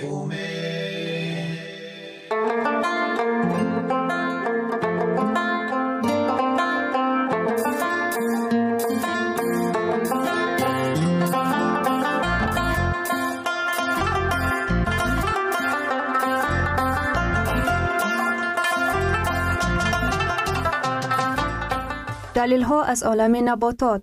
امید. دلیل‌ها از عالم نباتات.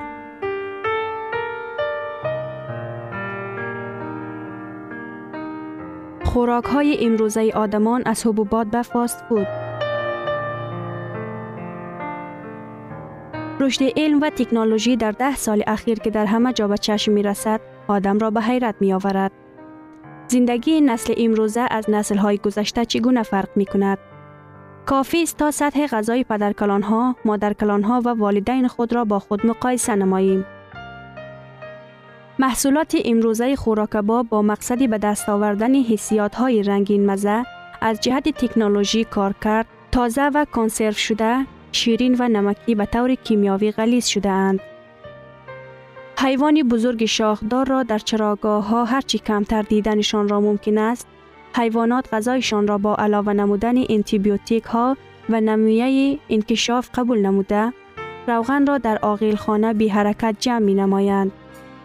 خوراک‌های امروزه آدمان از حبوبات به فاست فود. رشد علم و تکنولوژی در 10 سال اخیر که در همه جا به چشم می‌رسد، آدم را به حیرت می‌آورد. زندگی نسل امروزه از نسل‌های گذشته چگونه فرق می‌کند؟ کافی است تا سطح غذای پدرکلان‌ها، مادرکلان‌ها و والدین خود را با خود مقایسه نماییم. محصولات امروزه خوراک‌باب با مقصدی به دست آوردن حسیات‌های رنگین مزه از جهت تکنولوژی کار کرد، تازه و کنسرو شده، شیرین و نمکی به طور کیمیاوی غلیظ شده اند. حیوان بزرگ شاخدار را در چراگاه‌ها هرچی کمتر دیدنشان را ممکن است، حیوانات غذایشان را با علاوه نمودن آنتیبیوتیک‌ها و نمویه انکشاف قبول نموده، روغن را در آغیلخانه بی حرکت جمع می‌نمایند.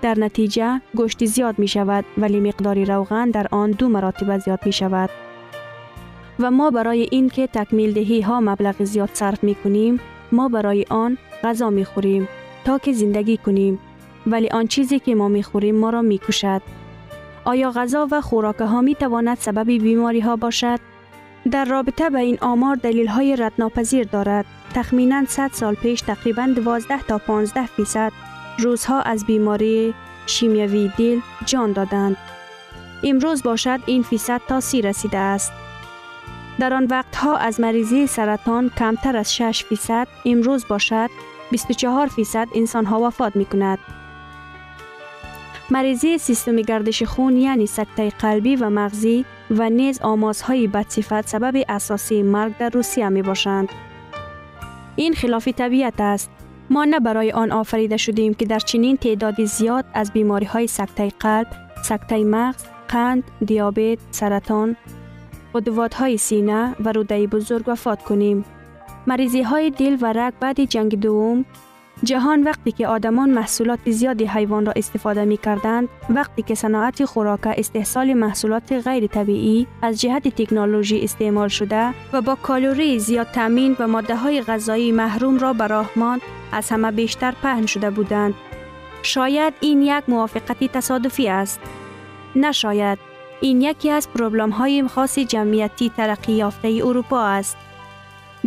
در نتیجه گوشت زیاد می شود ولی مقدار روغن در آن 2 مراتب زیاد می شود و ما برای این که تکمیل دهی ها مبلغ زیاد صرف می کنیم، ما برای آن غذا می خوریم تا که زندگی کنیم، ولی آن چیزی که ما می خوریم ما را می کشد. آیا غذا و خوراک ها می تواند سبب بیماری ها باشد؟ در رابطه به این آمار دلیل های ردناپذیر دارد. تخمیناً 100 سال پیش تقریباً 12 تا 15% روزها از بیماری شیمیایی دل جان دادند. امروز باشد این فیصد تا 30 رسیده است. در آن وقتها از مریضی سرطان کمتر از 6% امروز باشد 24% انسانها وفات می کند. مریضی سیستم گردش خون یعنی سکته قلبی و مغزی و نیز آمازهای بدصفت سبب اساسی مرگ در روسیه می باشند. این خلاف طبیعت است. ما نه برای آن آفریده شدیم که در چنین تعدادی زیاد از بیماری های سکته قلب، سکته مغز، قند، دیابت، سرطان، عدوات های سینه و روده بزرگ وفات کنیم. مریضی های دل و رگ بعد جنگ دوم جهان، وقتی که آدمان محصولات زیادی حیوان را استفاده می کردند، وقتی که صنعت خوراک استحصال محصولات غیر طبیعی از جهت تکنولوژی استعمال شده و با کالوری زیاد تامین و ماده های غذایی محروم را براه ماند، از همه بیشتر پهن شده بودند. شاید این یک موافقتی تصادفی است. نشاید. این یکی از پروبلم های خاص جمعیتی ترقی یافته اروپا است.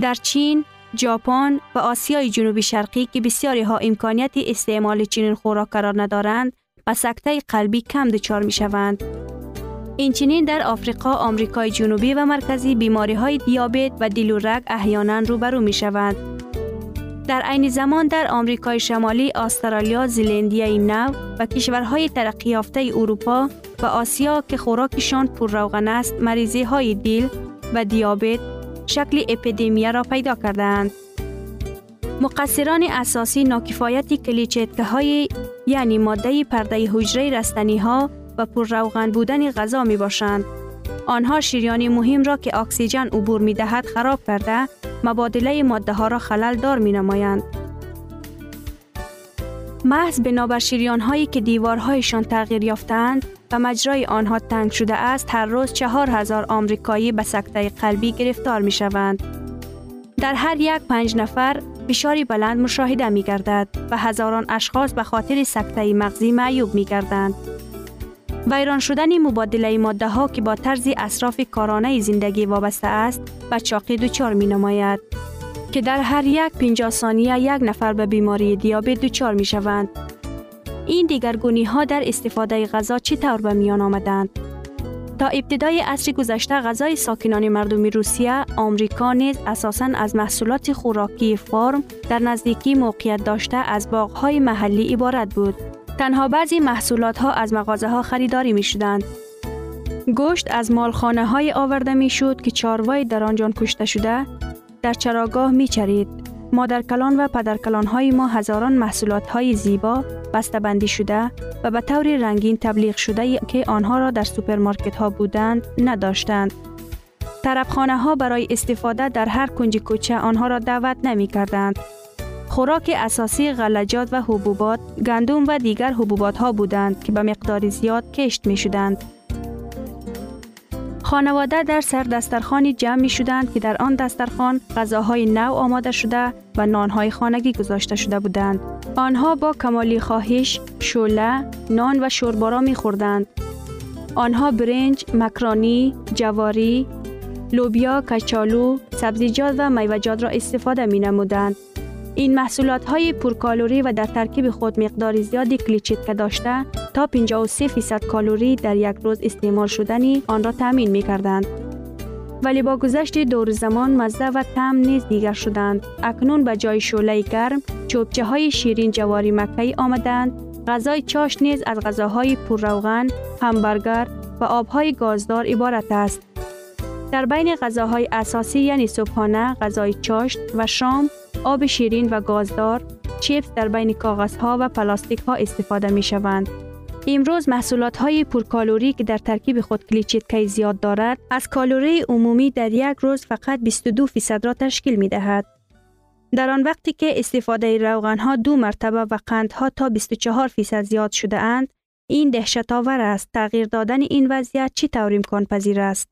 در چین، ژاپن و آسیای جنوبی شرقی که بسیاری ها امکانیت استعمال چنین خوراک را ندارند، به سکته قلبی کم دچار می شوند. اینچنین در آفریقا، آمریکای جنوبی و مرکزی بیماری های دیابت و دل و رگ احیانا روبرو می شوند. در عین زمان در آمریکای شمالی، استرالیا، زلندیای نو و کشورهای ترقی یافته اروپا و آسیا که خوراکشان پر روغن است، مریضی های دل و دیابت شکل اپیدمی را پیدا کردند. مقصران اساسی ناکفایت کلیچتکه های یعنی ماده پرده حجره رستنی ها و پر روغن بودن غذا می باشند. آنها شریان مهم را که اکسیژن عبور می دهد خراب کرده، مبادله ماده ها را خلل دار می نمایند. محض بنابر شریان هایی که دیوارهایشان تغییر یافتند و مجرای آنها تنگ شده است، هر روز 4000 آمریکایی به سکته قلبی گرفتار می شوند. در هر یک 5 نفر فشار بلند مشاهده می گردد و هزاران اشخاص به خاطر سکته مغزی معیوب می گردند. ویران شدن مبادله ماده ها که با طرز اصراف کارانه زندگی وابسته است، به چاقی دچار می نماید که در هر یک 50 ثانیه 1 نفر به بیماری دیابت دچار می شوند. این دیگرگونی ها در استفاده غذا چطور به میان آمدند؟ تا ابتدای عصر گذشته غذای ساکنان مردمی روسیه، آمریکا نیز اساساً از محصولات خوراکی فارم در نزدیکی موقعیت داشته از باغ‌های محلی عبارت بود. تنها بعضی محصولات ها از مغازه ها خریداری می شدند. گوشت از مالخانه های آورده می شد که چاروای در آنجا کشته شده در چراگاه می چرید. مادرکلان و پدرکلان های ما هزاران محصولات های زیبا بسته‌بندی شده و به طور رنگین تبلیغ شده که آنها را در سوپرمارکت ها بودند نداشتند. طربخانه ها برای استفاده در هر کنج کوچه آنها را دعوت نمی کردند. خوراک اساسی غلجات و حبوبات، گندم و دیگر حبوبات ها بودند که به مقدار زیاد کشت می شدند. خانواده در سر دسترخوانی جمع می شدند که در آن دسترخوان غذاهای نو آماده شده و نانهای خانگی گذاشته شده بودند. آنها با کمالی خواهش شعله، نان و شوربا را می خوردند. آنها برنج، مکرانی، جواری، لوبیا، کچالو، سبزیجات و میوه‌جات را استفاده می نمودند. این محصولات های پرکالری و در ترکیب خود مقدار زیادی کلیچتکه داشته تا 53% کالری در یک روز استعمال شدنی آن را تامین می کردند. ولی با گذشت دور زمان مزه و طعم نیز دیگر شدند. اکنون به جای شعله گرم، چوبچه های شیرین جواری مکه‌ای آمدند. غذای چاشت نیز از غذاهای پر روغن، همبرگر و آبهای گازدار عبارت است. در بین غذاهای اساسی یعنی صبحانه، غذای چاشت و شام، آب شیرین و گازدار، چیپس در بین کاغذها و پلاستیک ها استفاده می شوند. امروز محصولات های پرکالری که در ترکیب خود کلیچتکه زیاد دارد، از کالری عمومی در یک روز فقط 22% را تشکیل می دهد. در آن وقتی که استفاده روغن ها 2 مرتبه و قند ها تا 24% زیاد شده اند، این دهشت آور است. تغییر دادن این وضعیت چطور امکان پذیر است؟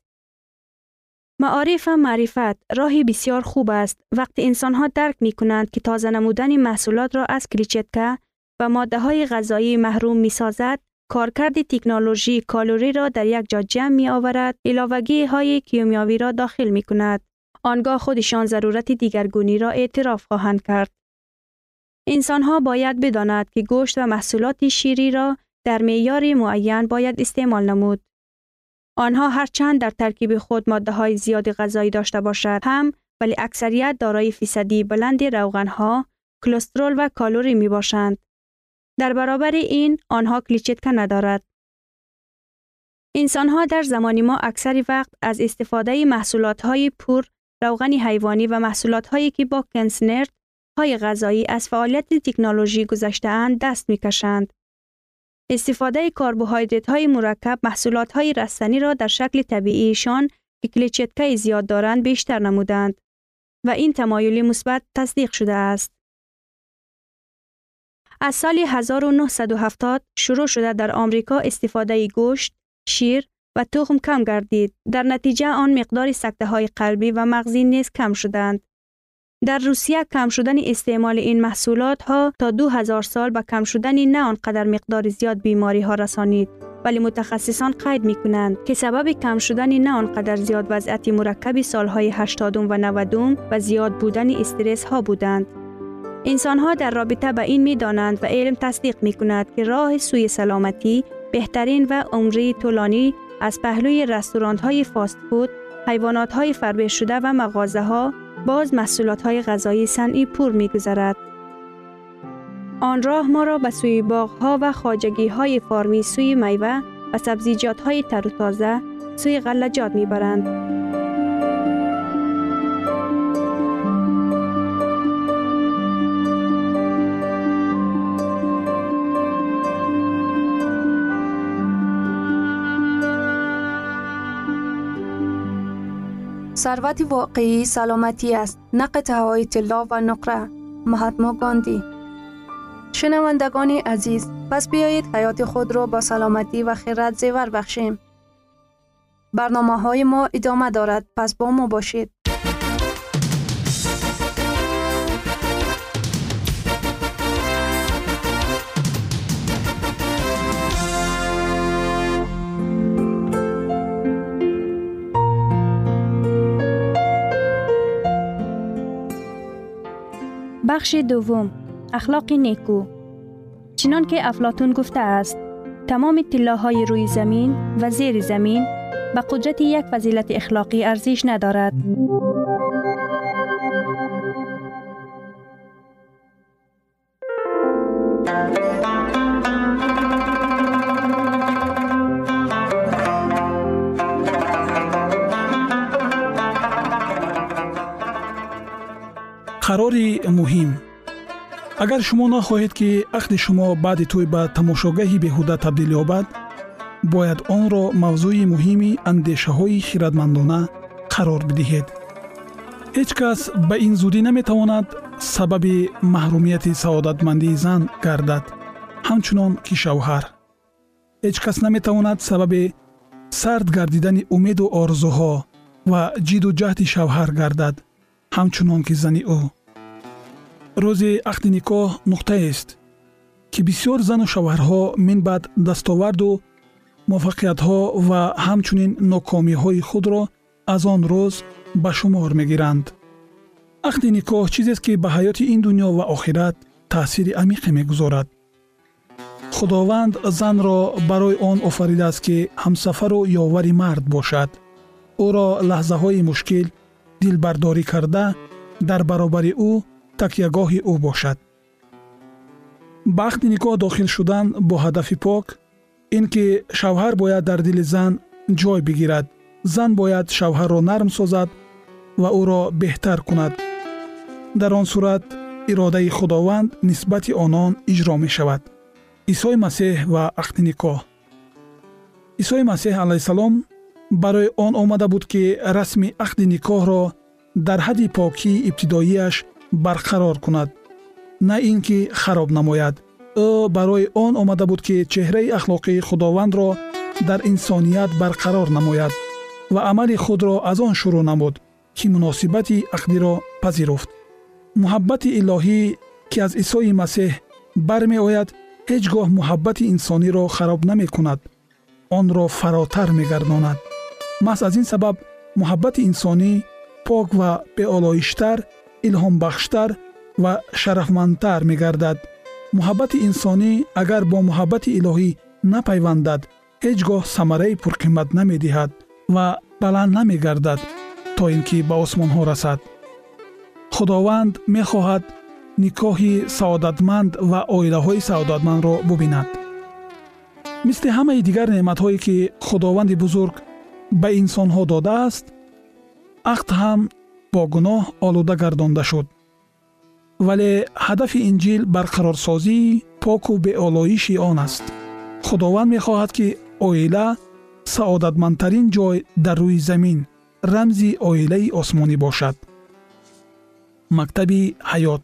معارف و معرفت راهی بسیار خوب است. وقتی انسان‌ها درک می‌کنند که تازه نمودن محصولات را از کلیچتکه و ماده‌های غذایی محروم می‌سازد، کارکرد تکنولوژی کالری را در یک جا جمع می‌آورد، علاوه‌های کیمیایی را داخل می‌کند. آنگاه خودشان ضرورت دیگرگونی را اعتراف خواهند کرد. انسان‌ها باید بدانند که گوشت و محصولات شیری را در معیار معین باید استعمال نمود. آنها هرچند در ترکیب خود ماده‌های زیاد غذایی داشته باشد هم، ولی اکثریت دارای فیصدی بلند روغن‌ها، کلسترول و کالری می باشند. در برابر این آنها کلیچیتکا ندارد. انسان‌ها در زمان ما اکثر وقت از استفاده محصولات‌های پر روغن حیوانی و محصولات‌هایی که با کنسنرت های غذایی از فعالیت تکنولوژی گذشته‌اند دست می‌کشند. استفاده کربوهیدرات‌های مرکب محصولات‌های رستنی را در شکل طبیعیشان که کلیچیتکا زیاد دارند بیشتر نمودند و این تمایل مثبت تصدیق شده است. از سال 1970 شروع شده در آمریکا استفاده گوشت، شیر و تخم کم گردید. در نتیجه آن مقدار سکته‌های قلبی و مغزی نیز کم شدند. در روسیه کم شدن استعمال این محصولات ها تا 2000 سال به کم شدن نه آنقدر مقدار زیاد بیماری ها رسانید، ولی متخصصان قید می کنند که سبب کم شدن نه آنقدر زیاد وضعیت مرکب سالهای 80 و 90 و زیاد بودن استرس ها بودند. انسان ها در رابطه به این می دانند و علم تصدیق می کند که راه سوی سلامتی بهترین و عمری طولانی از پهلوی رستوران های فاست فود، حیوانات های فربه شده و مغازه ها باز محصولات های غذایی صنعی پور می گذرد. آن راه ما را به سوی باغ ها و خواجگی های فارمی، سوی میوه و سبزیجات های تر و تازه، سوی غلجات می برند. ثروت واقعی سلامتی است، نه قطعه‌های طلا و نقره. مهاتما گاندی. شنوندگان عزیز، پس بیایید حیات خود را با سلامتی و خیرات زیور بخشیم. برنامه‌های ما ادامه دارد، پس با ما باشید. بخش دوم، اخلاق نیکو. چنان که افلاطون گفته است، تمام طلاهای روی زمین و زیر زمین به قدرت یک فضیلت اخلاقی ارزش ندارد. قراری مهم. اگر شما نخواهید که عقد شما بعد توی به تماشاگاهی بیهوده تبدیل یابد، باید آن را موضوع مهمی اندیشه های خیردمندانه قرار بدهید. هیچ کس به این زودی نمیتواند سبب محرومیت سعادتمندی زن گردد، همچنان که شوهر. هیچ کس نمیتواند سبب سرد گردیدن امید و آرزوها و جد و جهد شوهر گردد، همچنان که زن او. روز عقد نکاح نقطه است که بسیار زن و شوهرها من بعد دستاورد و موفقیت‌ها و همچنین ناکامی‌های خود را از آن روز به شمار می‌گیرند. عقد نکاح چیزی است که به حیات این دنیا و آخرت تأثیر عمیق می‌گذارد. خداوند زن را برای آن آفریده است که همسفر و یاور مرد باشد. او را لحظه‌های مشکل دلبرداری کرده در برابر او تکیه‌گاه او باشد. به عقد نکاح داخل شدن با هدف پاک، این که شوهر باید در دل زن جای بگیرد، زن باید شوهر را نرم سازد و او را بهتر کند. در آن صورت اراده خداوند نسبت آنان اجرا می شود. عیسی مسیح و عقد نکاح. عیسی مسیح علیه السلام برای آن آمده بود که رسم عقد نکاح را در حد پاکی ابتداییش برقرار کند، نه اینکه خراب نماید. او برای آن آمده بود که چهره اخلاقی خداوند را در انسانیت برقرار نماید و عمل خود را از آن شروع نمود که مناسبت عقد را پذیرفت. محبت الهی که از عیسی مسیح برمی آید هیچگاه محبت انسانی را خراب نمی کند، آن را فراتر می گرداند. محض از این سبب محبت انسانی پاک و بی‌آلایش‌تر، الهام بخشتر و شرفمندتر می گردد. محبت انسانی اگر با محبت الهی نپیوندد هیچگاه ثمره پرقیمت نمی‌دهد و بلند نمی‌گردد تا اینکه به آسمان‌ها رسد. خداوند می‌خواهد نکاح سعادتمند و عائله‌های سعادتمند را ببیند. مثل همه دیگر نعمت‌هایی که خداوند بزرگ به انسان‌ها داده است، عقد هم با گناه آلوده گردانده شد. ولی هدف انجیل برقرارسازی پاک و به آلایش آن است. خداوند می‌خواهد که عائله سعادتمندترین جای در روی زمین، رمز عائله آسمانی باشد. مکتب حیات.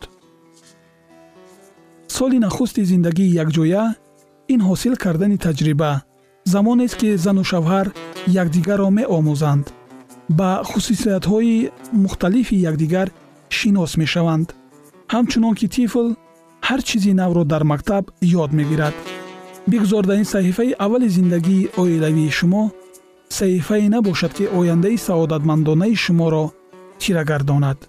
سال نخست زندگی یک جایه، این حاصل کردن تجربه زمانی است که زن و شوهر یکدیگر را می‌آموزند، با خصوصیت‌های مختلف یکدیگر شناس می‌شوند. همچنان که طفل هر چیزی نو را در مکتب یاد می‌گیرد. بگذار در این صحیفه اول زندگی عائلوی شما صحیفه نباشد که آینده سعادتمندانه شما را تیره گرداند.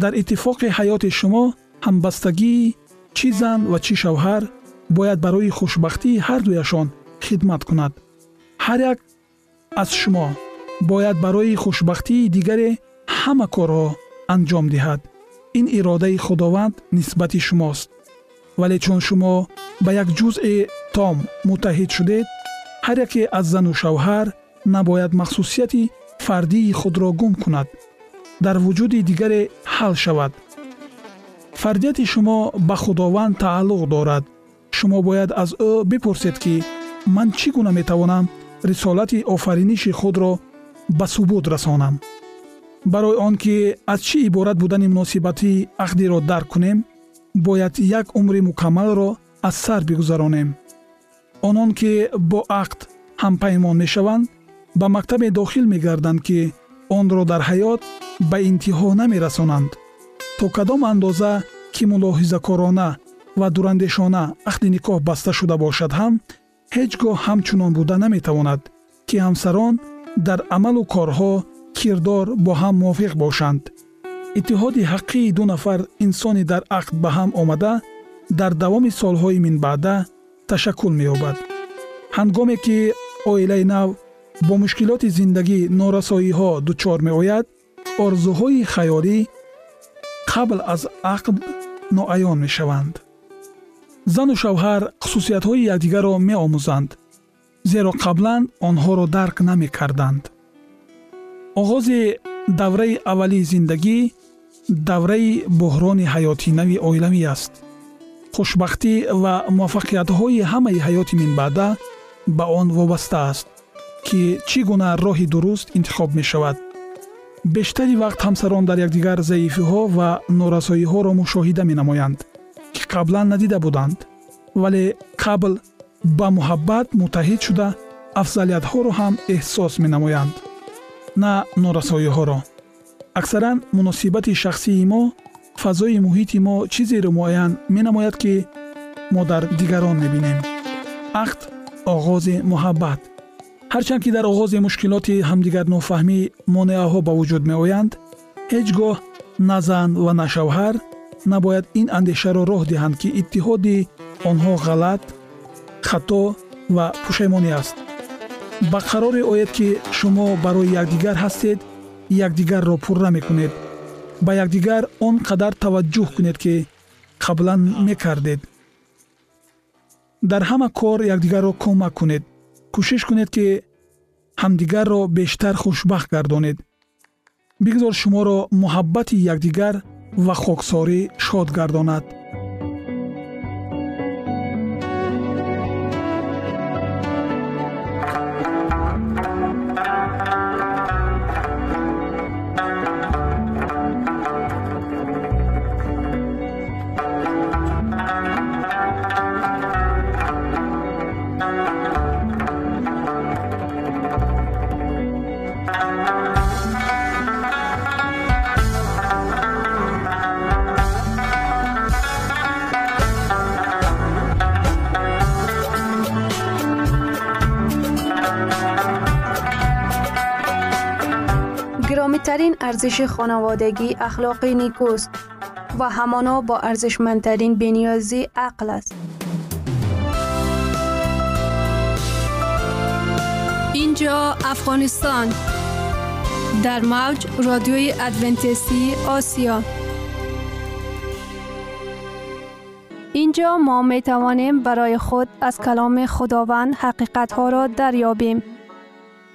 در اتفاق حیات شما همبستگی چی زن و چی شوهر باید برای خوشبختی هر دویشان خدمت کند. هر یک از شما باید برای خوشبختی دیگر همه کار را انجام دهد. این اراده خداوند نسبت شماست. ولی چون شما به یک جزء تام متحد شدید، هر یک از زن و شوهر نباید مخصوصیت فردی خود را گم کند، در وجود دیگر حل شود. فردیت شما به خداوند تعلق دارد. شما باید از او بپرسید که من چگونه میتوانم رسالت آفرینش خود را به ثبوت رسانم. برای آنکه از چی عبارت بودن مناسبتی عقدی را درک کنیم، باید یک عمر مکمل را از سر بگذرانیم. آنان که با عقد هم پیمان میشوند به مکتب داخل میگردند که آن را در حیات به انتها نمیرسانند. تا کدام اندازه که ملاحظه کارانه و دورندشانه عقد نکاح بسته شده باشد، هم هیچگاه همچنان بوده نمیتواند که همسران در عمل و کارها کردار با هم موافق باشند. اتحاد حقیقی دو نفر انسانی در عقد به هم آمده در دوام سالهای من بعده تشکل می‌یابد. هنگامی که عائله نو با مشکلات زندگی، نارسایی‌ها دچار می‌آید، آرزوهای خیالی قبل از عقد ناعیان می‌شوند. زن و شوهر خصوصیت‌های یکدیگر را می‌آموزند، زیرا قبلاً آنها را درک نمی‌کردند. آغاز دوره اولی زندگی دوره بحران حیاتی نوی عالمی است. خوشبختی و موفقیت‌های همه حیات من بعده به آن وابسته است که چگونه راه درست انتخاب می‌شود. بیشتر وقت همسران در یکدیگر ضعفی‌ها و نارسایی‌ها را مشاهده می‌نمایند که قبلا ندیده بودند، ولی قبل با محبت متحد شده افضلیت‌ها را هم احساس می‌نمایند، نه نارسایی‌ها را. اکثراً مناسبت شخصی ما، فضای محیط ما چیزی را معین می‌نماید که ما در دیگران می‌بینیم. عقد آغاز محبت. هرچند که در آغاز مشکلات همدیگر نافهمی مانع‌ها به وجود می‌آیند، هیچگاه نه زن و نه شوهر نباید این اندیشه را راه دهند که اتحاد آنها غلط، خطا و پشیمانی است. با قرار آید که شما برای یکدیگر هستید، یکدیگر را پررا می‌کنید. با یکدیگر آنقدر توجه کنید که قبلا می‌کردید. در همه کار یکدیگر را کمک کنید. کوشش کنید که همدیگر را بیشتر خوشبخت گردانید. بگذار شما را محبت یکدیگر و خاکساری شاد گرداند. ترین ارزش خانوادگی اخلاق نیکوست و همانا با ارزشمندترین بنیازی عقل است. اینجا افغانستان در موج رادیوی ادونتیستی آسیا. اینجا ما می توانیم برای خود از کلام خداوند حقیقتها را دریابیم.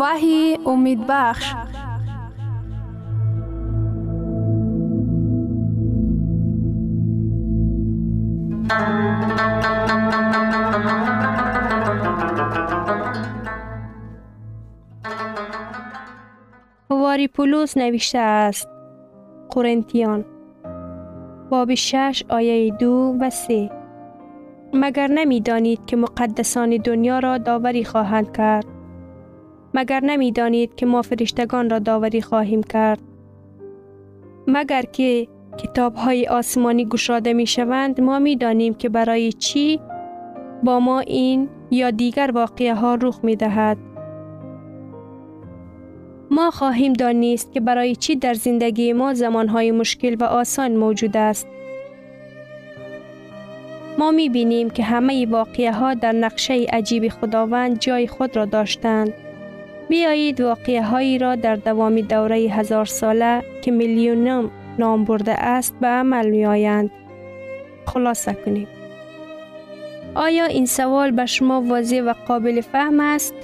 وحی امید بخش. حواری پولس نوشته است. قرنتیان باب 6 آیه 2 و 3. مگر نمی‌دانید که مقدسان دنیا را داوری خواهند کرد؟ مگر نمی‌دانید که ما فرشتگان را داوری خواهیم کرد؟ مگر که کتاب‌های آسمانی گشاده می‌شوند، ما می‌دانیم که برای چی با ما این یا دیگر واقعه‌ها رخ می‌دهد. ما خواهیم دانست که برای چی در زندگی ما زمان‌های مشکل و آسان موجود است. ما می‌بینیم که همه واقعه‌ها در نقشه عجیب خداوند جای خود را داشتند. بیایید واقعه‌هایی را در دوام دوره 1000 ساله که میلیونم نام برده است به عمل می‌آیند خلاصه کنیم. آیا این سوال به شما واضح و قابل فهم است؟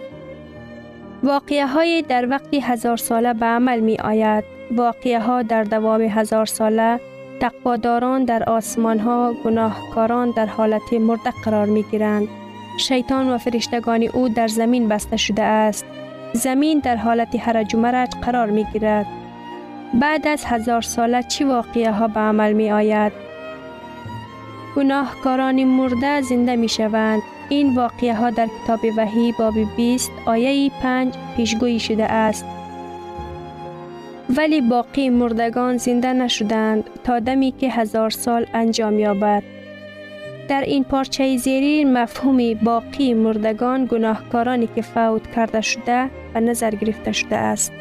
واقعه‌های در وقت 1000 ساله به عمل می‌آید. واقعه‌ها در دوام 1000 ساله، تقواداران در آسمان‌ها، گناهکاران در حالت مرده قرار می‌گیرند. شیطان و فرشتگان او در زمین بسته شده است. زمین در حالت هرج و مرج قرار می‌گیرد. بعد از 1000 ساله چه واقعه‌ها به عمل می‌آید؟ گناهکاران مرده زنده می‌شوند. این واقعه‌ها در کتاب وحی باب 20 آیه 5 پیشگویی شده است. ولی باقی مردگان زنده نشدند تا دمی که 1000 سال انجام یابد. در این پارچه زیرین مفهوم باقی مردگان گناهکارانی که فوت کرده شده و نظر گرفته شده است.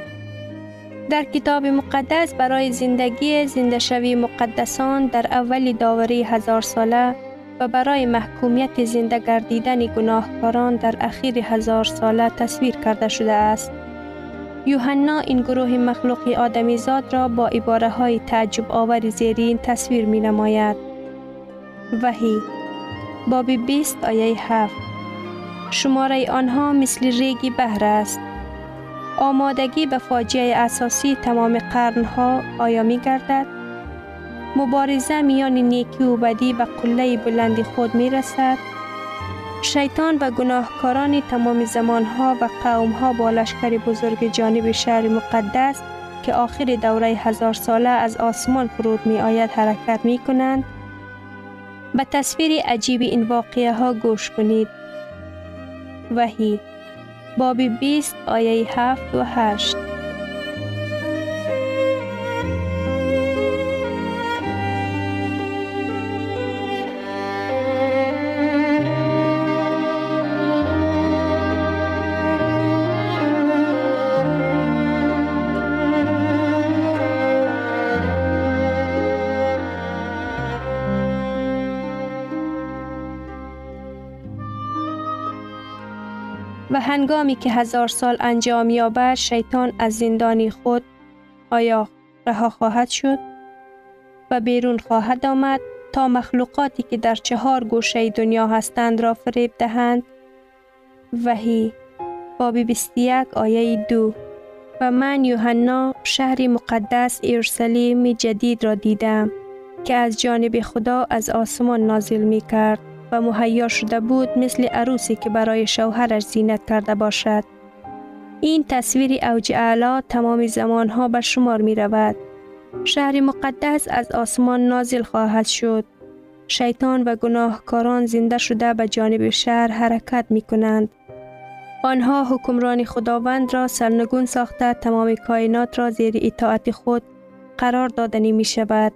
در کتاب مقدس برای زندگی زنده‌شوی مقدسان در اول داوری 1000 ساله و برای محکومیت زنده گردیدن گناهکاران در اخیر 1000 ساله تصویر کرده شده است. یوحنا این گروه مخلوق آدمیزاد را با عباره‌های تعجب آور زیرین تصویر می‌نماید. وحی باب 20 آیه 7. شماره آنها مثل ریگی بحر است. آمادگی به فاجعه اساسی تمام قرنها آیا می‌گردد؟ مبارزه میان نیکی و بدی به قله بلند خود می‌رسد. شیطان و گناهکاران تمام زمانها و قومها با لشکر بزرگ جانب شهر مقدس که آخر دوره 1000 ساله از آسمان فرود می‌آید حرکت می‌کنند. به تصویر عجیب این واقعه‌ها گوش کنید. وحی باب 20 آیه 7 و 8. و هنگامی که 1000 سال انجام یابد، شیطان از زندان خود آیا رها خواهد شد و بیرون خواهد آمد تا مخلوقاتی که در 4 گوشه دنیا هستند را فریب دهند. وحی باب 21 آیه 2. و من یوحنا شهر مقدس اورشلیم جدید را دیدم که از جانب خدا از آسمان نازل می کرد و مهیا شده بود مثل عروسی که برای شوهرش زینت کرده باشد. این تصویر اوج اعلی تمام زمانها به شمار می رود. شهر مقدس از آسمان نازل خواهد شد. شیطان و گناهکاران زنده شده به جانب شهر حرکت می کنند. آنها حکمران خداوند را سرنگون ساخته تمام کائنات را زیر اطاعت خود قرار دادنی می شود.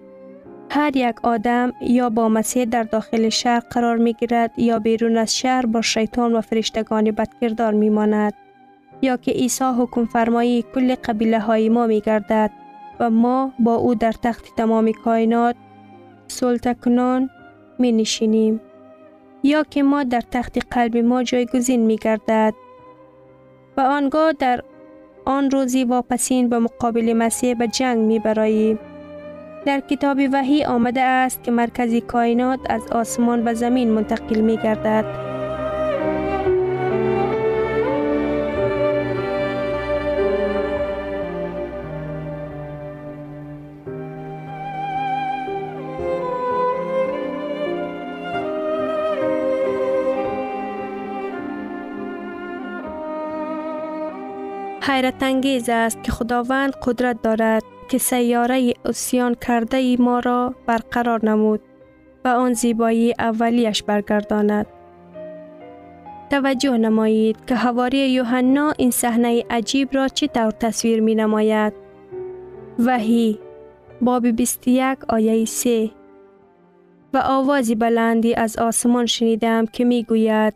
هر یک آدم یا با مسیح در داخل شهر قرار می گیرد یا بیرون از شهر با شیطان و فرشتگان بدکردار می ماند. یا که عیسی حکم فرمایی کل قبیله های ما می گردد و ما با او در تخت تمام کائنات سلطه‌کنان می نشینیم. یا که ما در تخت قلب ما جایگزین می گردد و آنگاه در آن روزی واپسین به مقابل مسیح به جنگ می براییم. در کتاب وحی آمده است که مرکز کائنات از آسمان و زمین منتقل می گردد. حیرت انگیز است که خداوند قدرت دارد که سیاره عصیان کرده ای ما را برقرار نمود و آن زیبایی اولیش برگرداند. توجه نمایید که حواری یوحنا این صحنه عجیب را چطور تصویر می نماید. وحی باب 21 آیه 3. و آوازی بلندی از آسمان شنیدم که می گوید: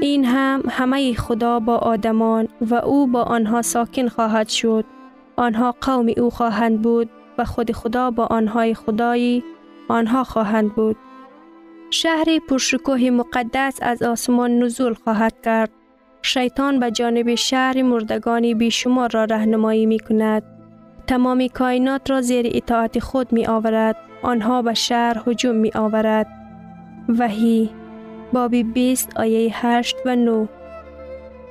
این هم همه خدا با آدمان و او با آنها ساکن خواهد شد. آنها قوم او خواهند بود و خود خدا با آنهای خدای آنها خواهند بود. شهر پرشکوه مقدس از آسمان نزول خواهد کرد. شیطان به جانب شهر مردگان بیشمار را راهنمایی می کند. تمام کائنات را زیر اطاعت خود می آورد. آنها به شهر هجوم می آورد. وحی باب 20 آیه 8 و 9.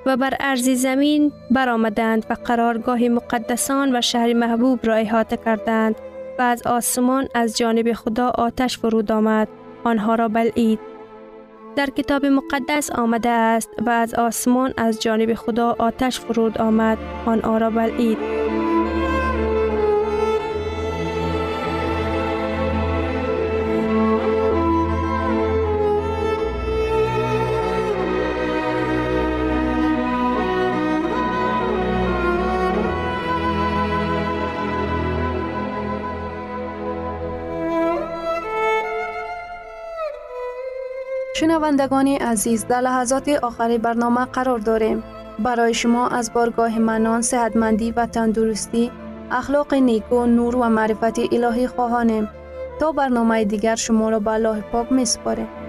و بر عرض زمین برآمدند و قرارگاه مقدسان و شهر محبوب را احاطه کردند و از آسمان از جانب خدا آتش فرود آمد، آنها را بلعید. در کتاب مقدس آمده است و از آسمان از جانب خدا آتش فرود آمد، آنها را بلعید. شنوندگان عزیز، در لحظات آخر برنامه قرار داریم. برای شما از بارگاه منان، صحتمندی و تندرستی، اخلاق نیکو، نور و معرفت الهی خواهانیم. تا برنامه دیگر شما را به الله پاک می‌سپاریم.